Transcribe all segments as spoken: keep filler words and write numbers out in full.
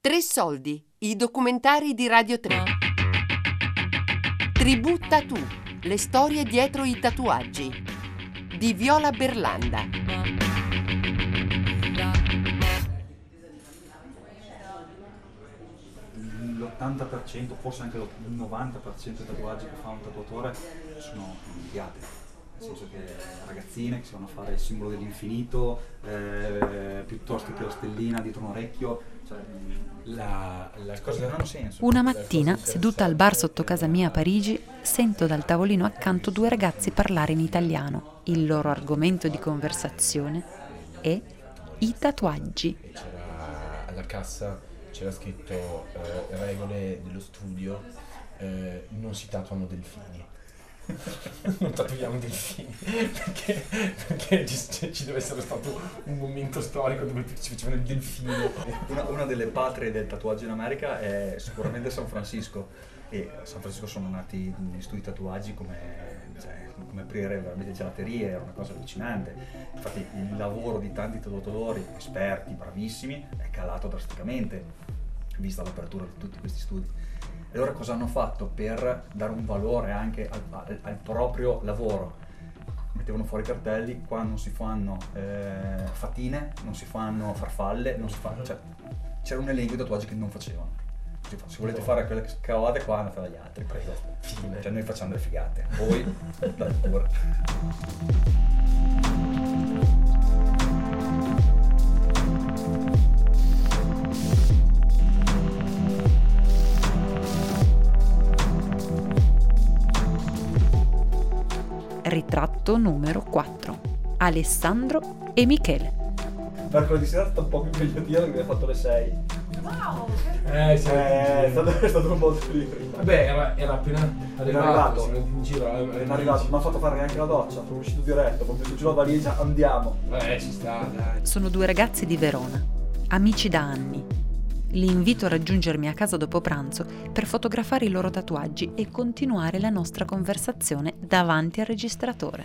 Tre soldi, i documentari di Radio tre. Tribù Tattoo, le storie dietro i tatuaggi, di Viola Berlanda. L'ottanta per cento, forse anche il novanta per cento dei tatuaggi che fa un tatuatore sono minchiate. Nel senso che ragazzine che si vanno a fare il simbolo dell'infinito, eh, piuttosto che la stellina dietro un orecchio, cioè la, la cosa non ha senso. Una mattina, seduta al bar sotto casa mia a Parigi, sento dal tavolino accanto due ragazzi parlare in italiano. Il loro argomento di conversazione è i tatuaggi. C'era alla cassa c'era scritto eh, regole dello studio, eh, non si tatuano delfini. Non tatuiamo i delfini perché, perché ci, ci deve essere stato un momento storico dove ci facevano il delfino. Una, una delle patrie del tatuaggio in America è sicuramente San Francisco, e a San Francisco sono nati gli studi tatuaggi come, cioè, come aprire veramente gelaterie, era una cosa allucinante. Infatti il lavoro di tanti tatuatori esperti, bravissimi, è calato drasticamente vista l'apertura di tutti questi studi. E allora cosa hanno fatto per dare un valore anche al, al, al proprio lavoro? Mettevano fuori cartelli: qua non si fanno eh, fatine, non si fanno farfalle, non si fanno, cioè, c'era un elenco di tatuaggi che non facevano. Cioè, se volete fare quelle cavate qua, andate dagli altri, prego. Cioè noi facciamo delle figate, voi dai pure. Ritratto numero quattro. Alessandro e Michele. Per quello di sera è stato un po' più impegnativo, mi ha fatto le sei. Wow! Eh, sì, eh, è, stato, è stato un po' più prima. Vabbè, era, era appena arrivato. Era arrivato, in giro, era era arrivato. Non mi ha fatto fare neanche la doccia, sono uscito diretto, ho messo giù la valigia, andiamo. Eh, ci sta, dai. Sono due ragazzi di Verona, amici da anni. Li invito a raggiungermi a casa dopo pranzo per fotografare i loro tatuaggi e continuare la nostra conversazione davanti al registratore.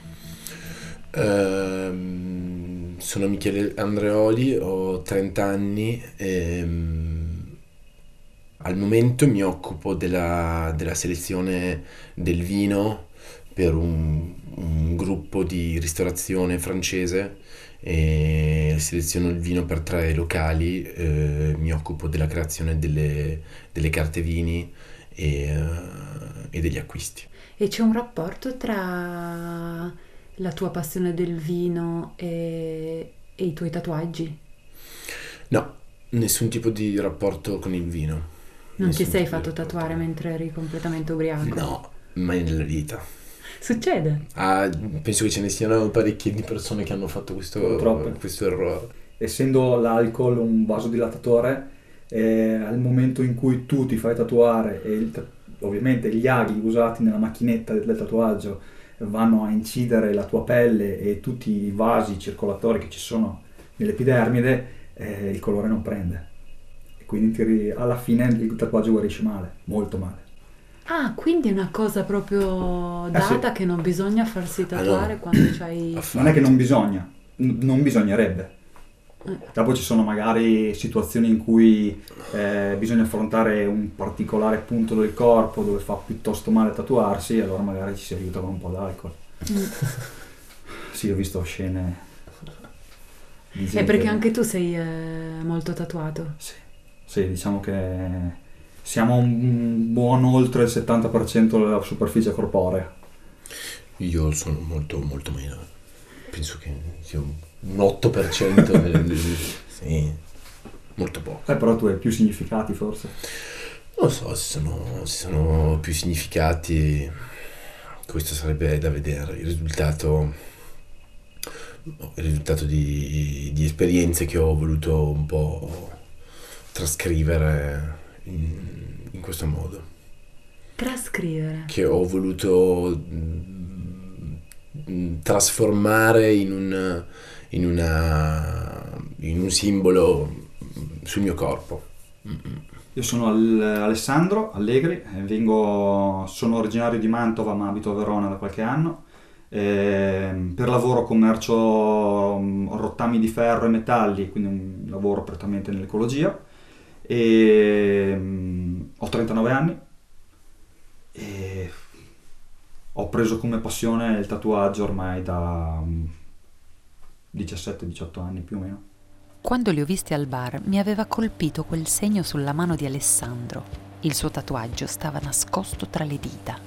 Uh, sono Michele Andreoli, ho trenta anni e um, al momento mi occupo della, della selezione del vino per un, un gruppo di ristorazione francese. E seleziono il vino per tre locali, eh, mi occupo della creazione delle, delle carte vini e, uh, e degli acquisti. E c'è un rapporto tra la tua passione del vino e, e i tuoi tatuaggi? No, nessun tipo di rapporto con il vino. Non nessun ti sei fatto tatuare rapporto. Mentre eri completamente ubriaco? No, mai nella vita. Succede? Ah, penso che ce ne siano parecchie di persone che hanno fatto questo, questo errore. Essendo l'alcol un vasodilatatore, eh, al momento in cui tu ti fai tatuare, e il, ovviamente gli aghi usati nella macchinetta del tatuaggio vanno a incidere la tua pelle e tutti i vasi circolatori che ci sono nell'epidermide, eh, il colore non prende. E quindi ti, alla fine il tatuaggio guarisce male, molto male. Ah, quindi è una cosa proprio data, eh sì. Che non bisogna farsi tatuare, allora, quando c'hai... Non è che non bisogna, n- non bisognerebbe. Eh. Dopo ci sono magari situazioni in cui eh, bisogna affrontare un particolare punto del corpo dove fa piuttosto male tatuarsi, allora magari ci si aiuta con un po' d'alcol. Mm. Sì, ho visto scene... È perché anche tu sei eh, molto tatuato. Sì, sì, diciamo che... Siamo un buon oltre il settanta per cento della superficie corporea. Io sono molto molto meno. Penso che sia un otto per cento del, del, sì, molto poco. Eh, però tu hai più significati forse? Non so se sono, se sono più significati. Questo sarebbe da vedere. Il risultato, il risultato di, di esperienze che ho voluto un po' trascrivere. In, in questo modo trascrivere che ho voluto mh, trasformare in un in una in un simbolo sul mio corpo. Io sono al, Alessandro Allegri, vengo sono originario di Mantova ma abito a Verona da qualche anno. Eh, per lavoro commercio rottami di ferro e metalli, quindi un lavoro prettamente nell'ecologia. E, um, ho trentanove anni e ho preso come passione il tatuaggio ormai da um, diciassette diciotto anni più o meno. Quando li ho visti al bar mi aveva colpito quel segno sulla mano di Alessandro. Il suo tatuaggio stava nascosto tra le dita.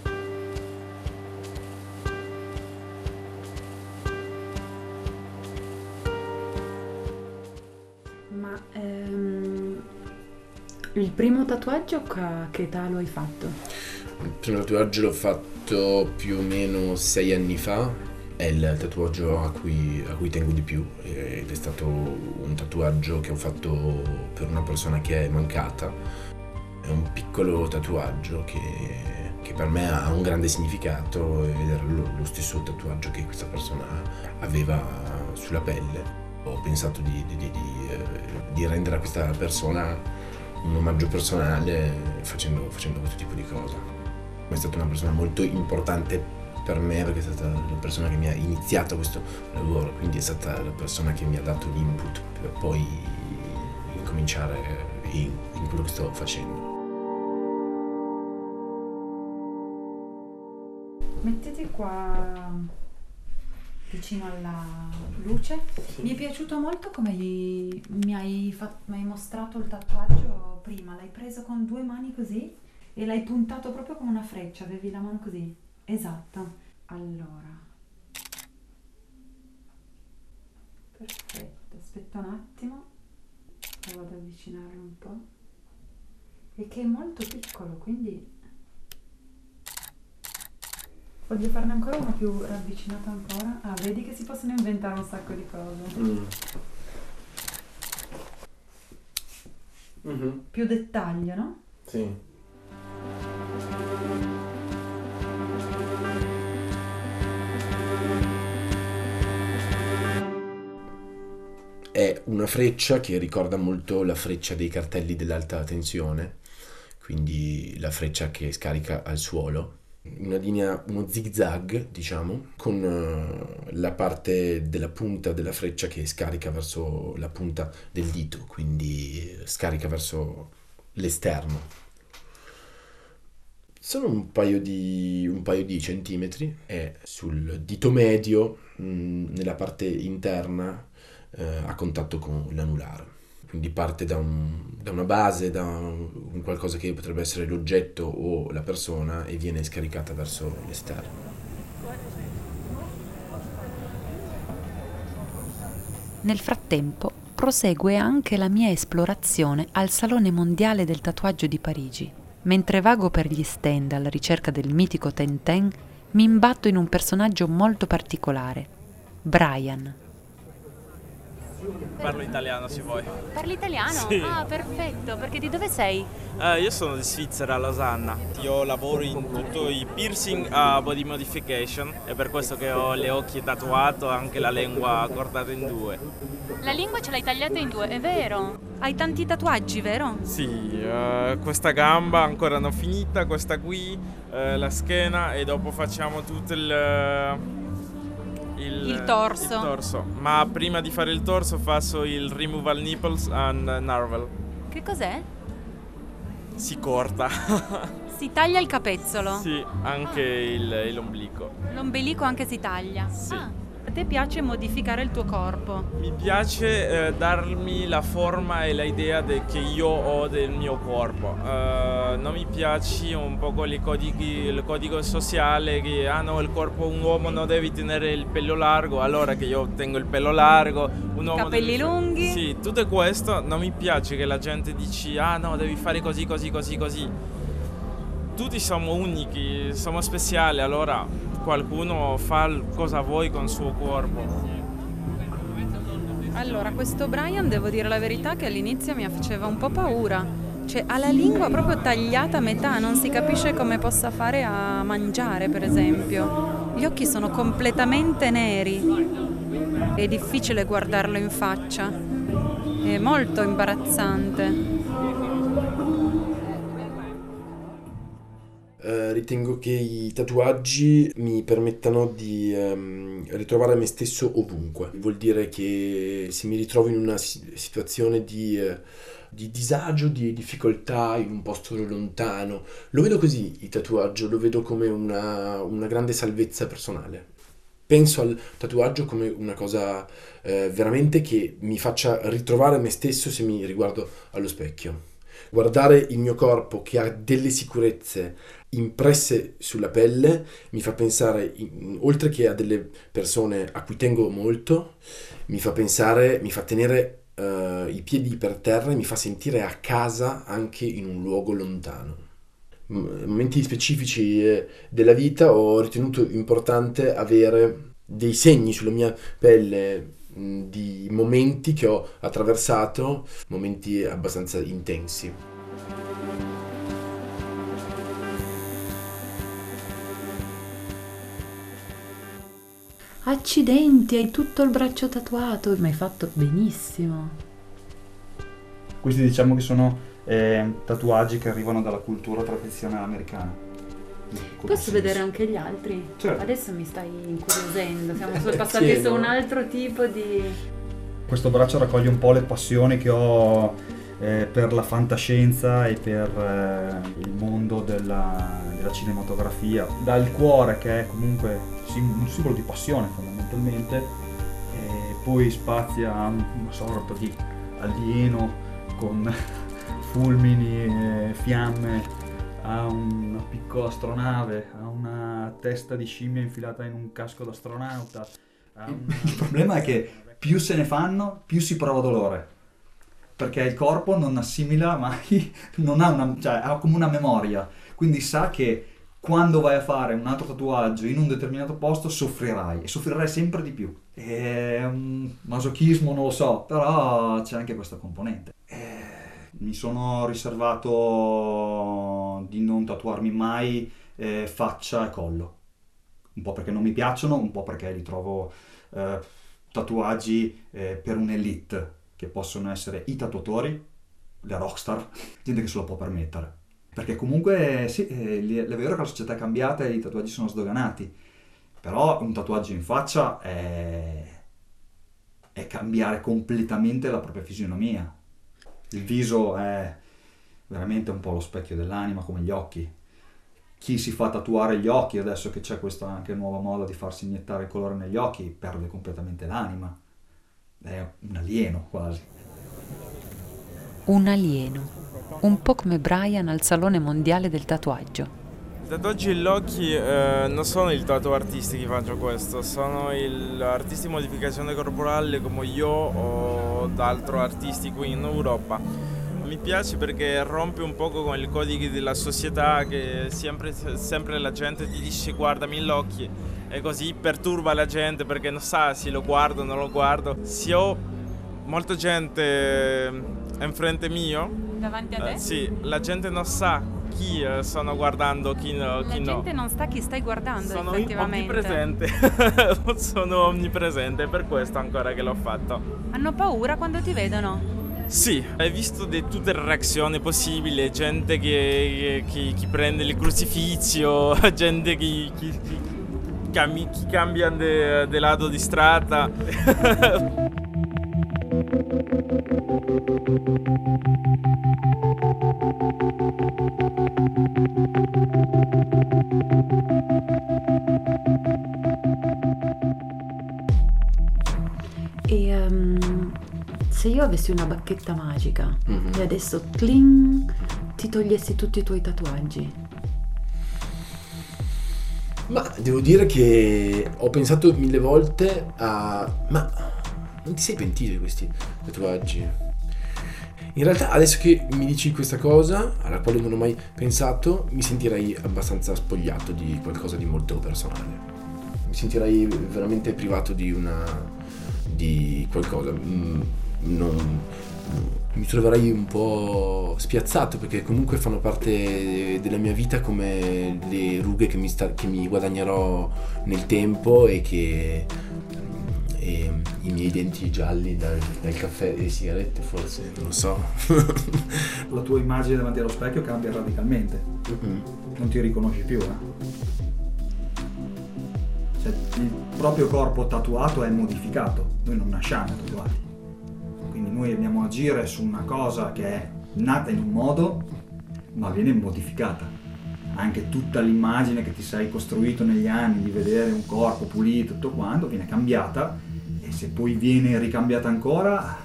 Ma ehm, il primo tatuaggio a che età lo hai fatto? Il primo tatuaggio l'ho fatto più o meno sei anni fa. È il tatuaggio a cui, a cui tengo di più ed è stato un tatuaggio che ho fatto per una persona che è mancata. È un piccolo tatuaggio che, che per me ha un grande significato ed era lo, lo stesso tatuaggio che questa persona aveva sulla pelle. Ho pensato di, di, di, di rendere a questa persona un omaggio personale facendo, facendo questo tipo di cosa. È stata una persona molto importante per me perché è stata la persona che mi ha iniziato questo lavoro, quindi è stata la persona che mi ha dato l'input per poi incominciare in, in quello che sto facendo. Mettete qua vicino alla luce. Sì. Mi è piaciuto molto come gli, mi, hai fatto, mi hai mostrato il tatuaggio prima. L'hai preso con due mani così e l'hai puntato proprio come una freccia. Avevi la mano così. Esatto. Allora. Perfetto. Aspetta un attimo. Provo ad avvicinarlo un po'. E che è molto piccolo, quindi... Voglio farne ancora una più ravvicinata ancora. Ah, vedi che si possono inventare un sacco di cose. Mm. Mm-hmm. Più dettaglio, no? Sì. È una freccia che ricorda molto la freccia dei cartelli dell'alta tensione, quindi la freccia che scarica al suolo. Una linea, uno zigzag, diciamo, con uh, la parte della punta della freccia che scarica verso la punta del dito, quindi scarica verso l'esterno. Sono un paio di, un paio di centimetri e sul dito medio, mh, nella parte interna, eh, a contatto con l'anulare. Quindi parte da, un, da una base, da un qualcosa che potrebbe essere l'oggetto o la persona e viene scaricata verso l'esterno. Nel frattempo prosegue anche la mia esplorazione al Salone Mondiale del Tatuaggio di Parigi. Mentre vago per gli stand alla ricerca del mitico Tintin, mi imbatto in un personaggio molto particolare, Brian. Parlo italiano se vuoi. Parli italiano? Sì. Ah, perfetto, perché di dove sei? Uh, io sono di Svizzera, a Losanna. Io lavoro in tutto i piercing a uh, body modification, è per questo che ho le occhi tatuato, anche la lingua cordata in due. La lingua ce l'hai tagliata in due, è vero? Hai tanti tatuaggi, vero? Sì, uh, questa gamba ancora non finita, questa qui, uh, la schiena e dopo facciamo tutto il... Uh, Il, il, torso. il torso, ma prima di fare il torso faccio il removal nipples and narwhal. Che cos'è? Si corta. Si taglia il capezzolo? Sì, anche ah. il, l'omblico. L'ombelico anche si taglia? Sì. Ah, a te piace modificare il tuo corpo? Mi piace eh, darmi la forma e l'idea de, che io ho del mio corpo. Uh, non mi piace un po' il codice sociale che ah no, il corpo un uomo non deve tenere il pelo largo, allora che io tengo il pelo largo, un uomo capelli deve... lunghi. Sì, tutto questo non mi piace che la gente dici ah no, devi fare così, così, così, così. Tutti siamo unici, siamo speciali, allora qualcuno fa cosa vuoi con il suo corpo. Allora, questo Brian, devo dire la verità, che all'inizio mi faceva un po' paura. Cioè, ha la lingua proprio tagliata a metà, non si capisce come possa fare a mangiare, per esempio. Gli occhi sono completamente neri. È difficile guardarlo in faccia. È molto imbarazzante. eh, ritengo che i tatuaggi mi permettano di ehm, ritrovare me stesso ovunque. Vuol dire che se mi ritrovo in una situazione di... Eh, di disagio, di difficoltà, in un posto lontano. Lo vedo così il tatuaggio, lo vedo come una, una grande salvezza personale. Penso al tatuaggio come una cosa eh, veramente che mi faccia ritrovare me stesso se mi riguardo allo specchio. Guardare il mio corpo che ha delle sicurezze impresse sulla pelle mi fa pensare, in, oltre che a delle persone a cui tengo molto, mi fa pensare, mi fa tenere Uh, i piedi per terra e mi fa sentire a casa anche in un luogo lontano. In momenti specifici della vita ho ritenuto importante avere dei segni sulla mia pelle di momenti che ho attraversato, momenti abbastanza intensi. Accidenti, hai tutto il braccio tatuato, mi hai fatto benissimo. Questi diciamo che sono eh, tatuaggi che arrivano dalla cultura tradizionale americana. Posso vedere anche gli altri? Certo. Adesso mi stai incuriosendo, siamo solo passati sì, su un altro tipo di... Questo braccio raccoglie un po' le passioni che ho eh, per la fantascienza e per eh, il mondo della, della cinematografia. Dal cuore, che è comunque un simbolo di passione fondamentalmente, e poi spazia una sorta di alieno con fulmini e fiamme, a una piccola astronave, a una testa di scimmia infilata in un casco d'astronauta. Il problema è che più se ne fanno, più si prova dolore, perché il corpo non assimila mai, non ha una, cioè ha come una memoria, quindi sa che quando vai a fare un altro tatuaggio in un determinato posto soffrirai, e soffrirai sempre di più. È un masochismo, non lo so, però c'è anche questa componente. E mi sono riservato di non tatuarmi mai eh, faccia e collo, un po' perché non mi piacciono, un po' perché li trovo eh, tatuaggi eh, per un'elite, che possono essere i tatuatori, le rockstar, gente che se lo può permettere. Perché comunque sì, è vero che la società è cambiata e i tatuaggi sono sdoganati, però un tatuaggio in faccia è, è cambiare completamente la propria fisionomia. Il viso è veramente un po' lo specchio dell'anima, come gli occhi. Chi si fa tatuare gli occhi, adesso che c'è questa anche nuova moda di farsi iniettare il colore negli occhi, perde completamente l'anima. È un alieno quasi. Un alieno. Un po' come Brian al Salone Mondiale del Tatuaggio. I tatuaggi agli occhi eh, non sono il tatuaggio artisti che faccio questo, sono artisti di modificazione corporale come io o d'altro artisti qui in Europa. Mi piace perché rompe un poco con il codice della società, che sempre, sempre la gente ti dice guardami gli occhi, e così perturba la gente perché non sa se lo guardo o non lo guardo. Se ho molta gente in fronte mio, davanti a te? Eh, sì, la gente non sa chi eh, sono guardando, chi no. Chi la no. gente non sa chi stai guardando, sono effettivamente. Sono omnipresente, sono omnipresente, per questo ancora che l'ho fatto. Hanno paura quando ti vedono? Sì, hai visto di tutte le reazioni possibili, gente che, che, che prende il crocifizio, gente che, che, che, che, che cambia de, de lato di strada. E um, se io avessi una bacchetta magica mm-hmm. e adesso cling, ti togliessi tutti i tuoi tatuaggi? Ma devo dire che ho pensato mille volte a... ma non ti sei pentito di questi tatuaggi? In realtà adesso che mi dici questa cosa, alla quale non ho mai pensato, mi sentirei abbastanza spogliato di qualcosa di molto personale. Mi sentirei veramente privato di una... di qualcosa. Non... mi troverei un po' spiazzato, perché comunque fanno parte della mia vita come le rughe che mi, sta... che mi guadagnerò nel tempo e che... E i miei denti gialli dal, dal caffè e le sigarette, forse, non lo so. La tua immagine davanti allo specchio cambia radicalmente. Mm-hmm. non ti riconosci più, eh? Cioè, il proprio corpo tatuato è modificato, noi non nasciamo tatuati, quindi noi andiamo a agire su una cosa che è nata in un modo ma viene modificata. Anche tutta l'immagine che ti sei costruito negli anni di vedere un corpo pulito, tutto quanto, viene cambiata, e se poi viene ricambiata ancora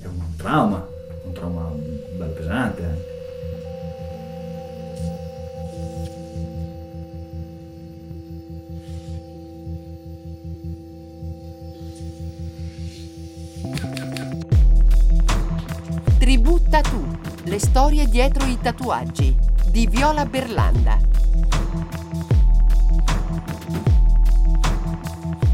è un trauma, un trauma bello pesante. Eh. Tribù Tattoo, le storie dietro i tatuaggi, di Viola Berlanda.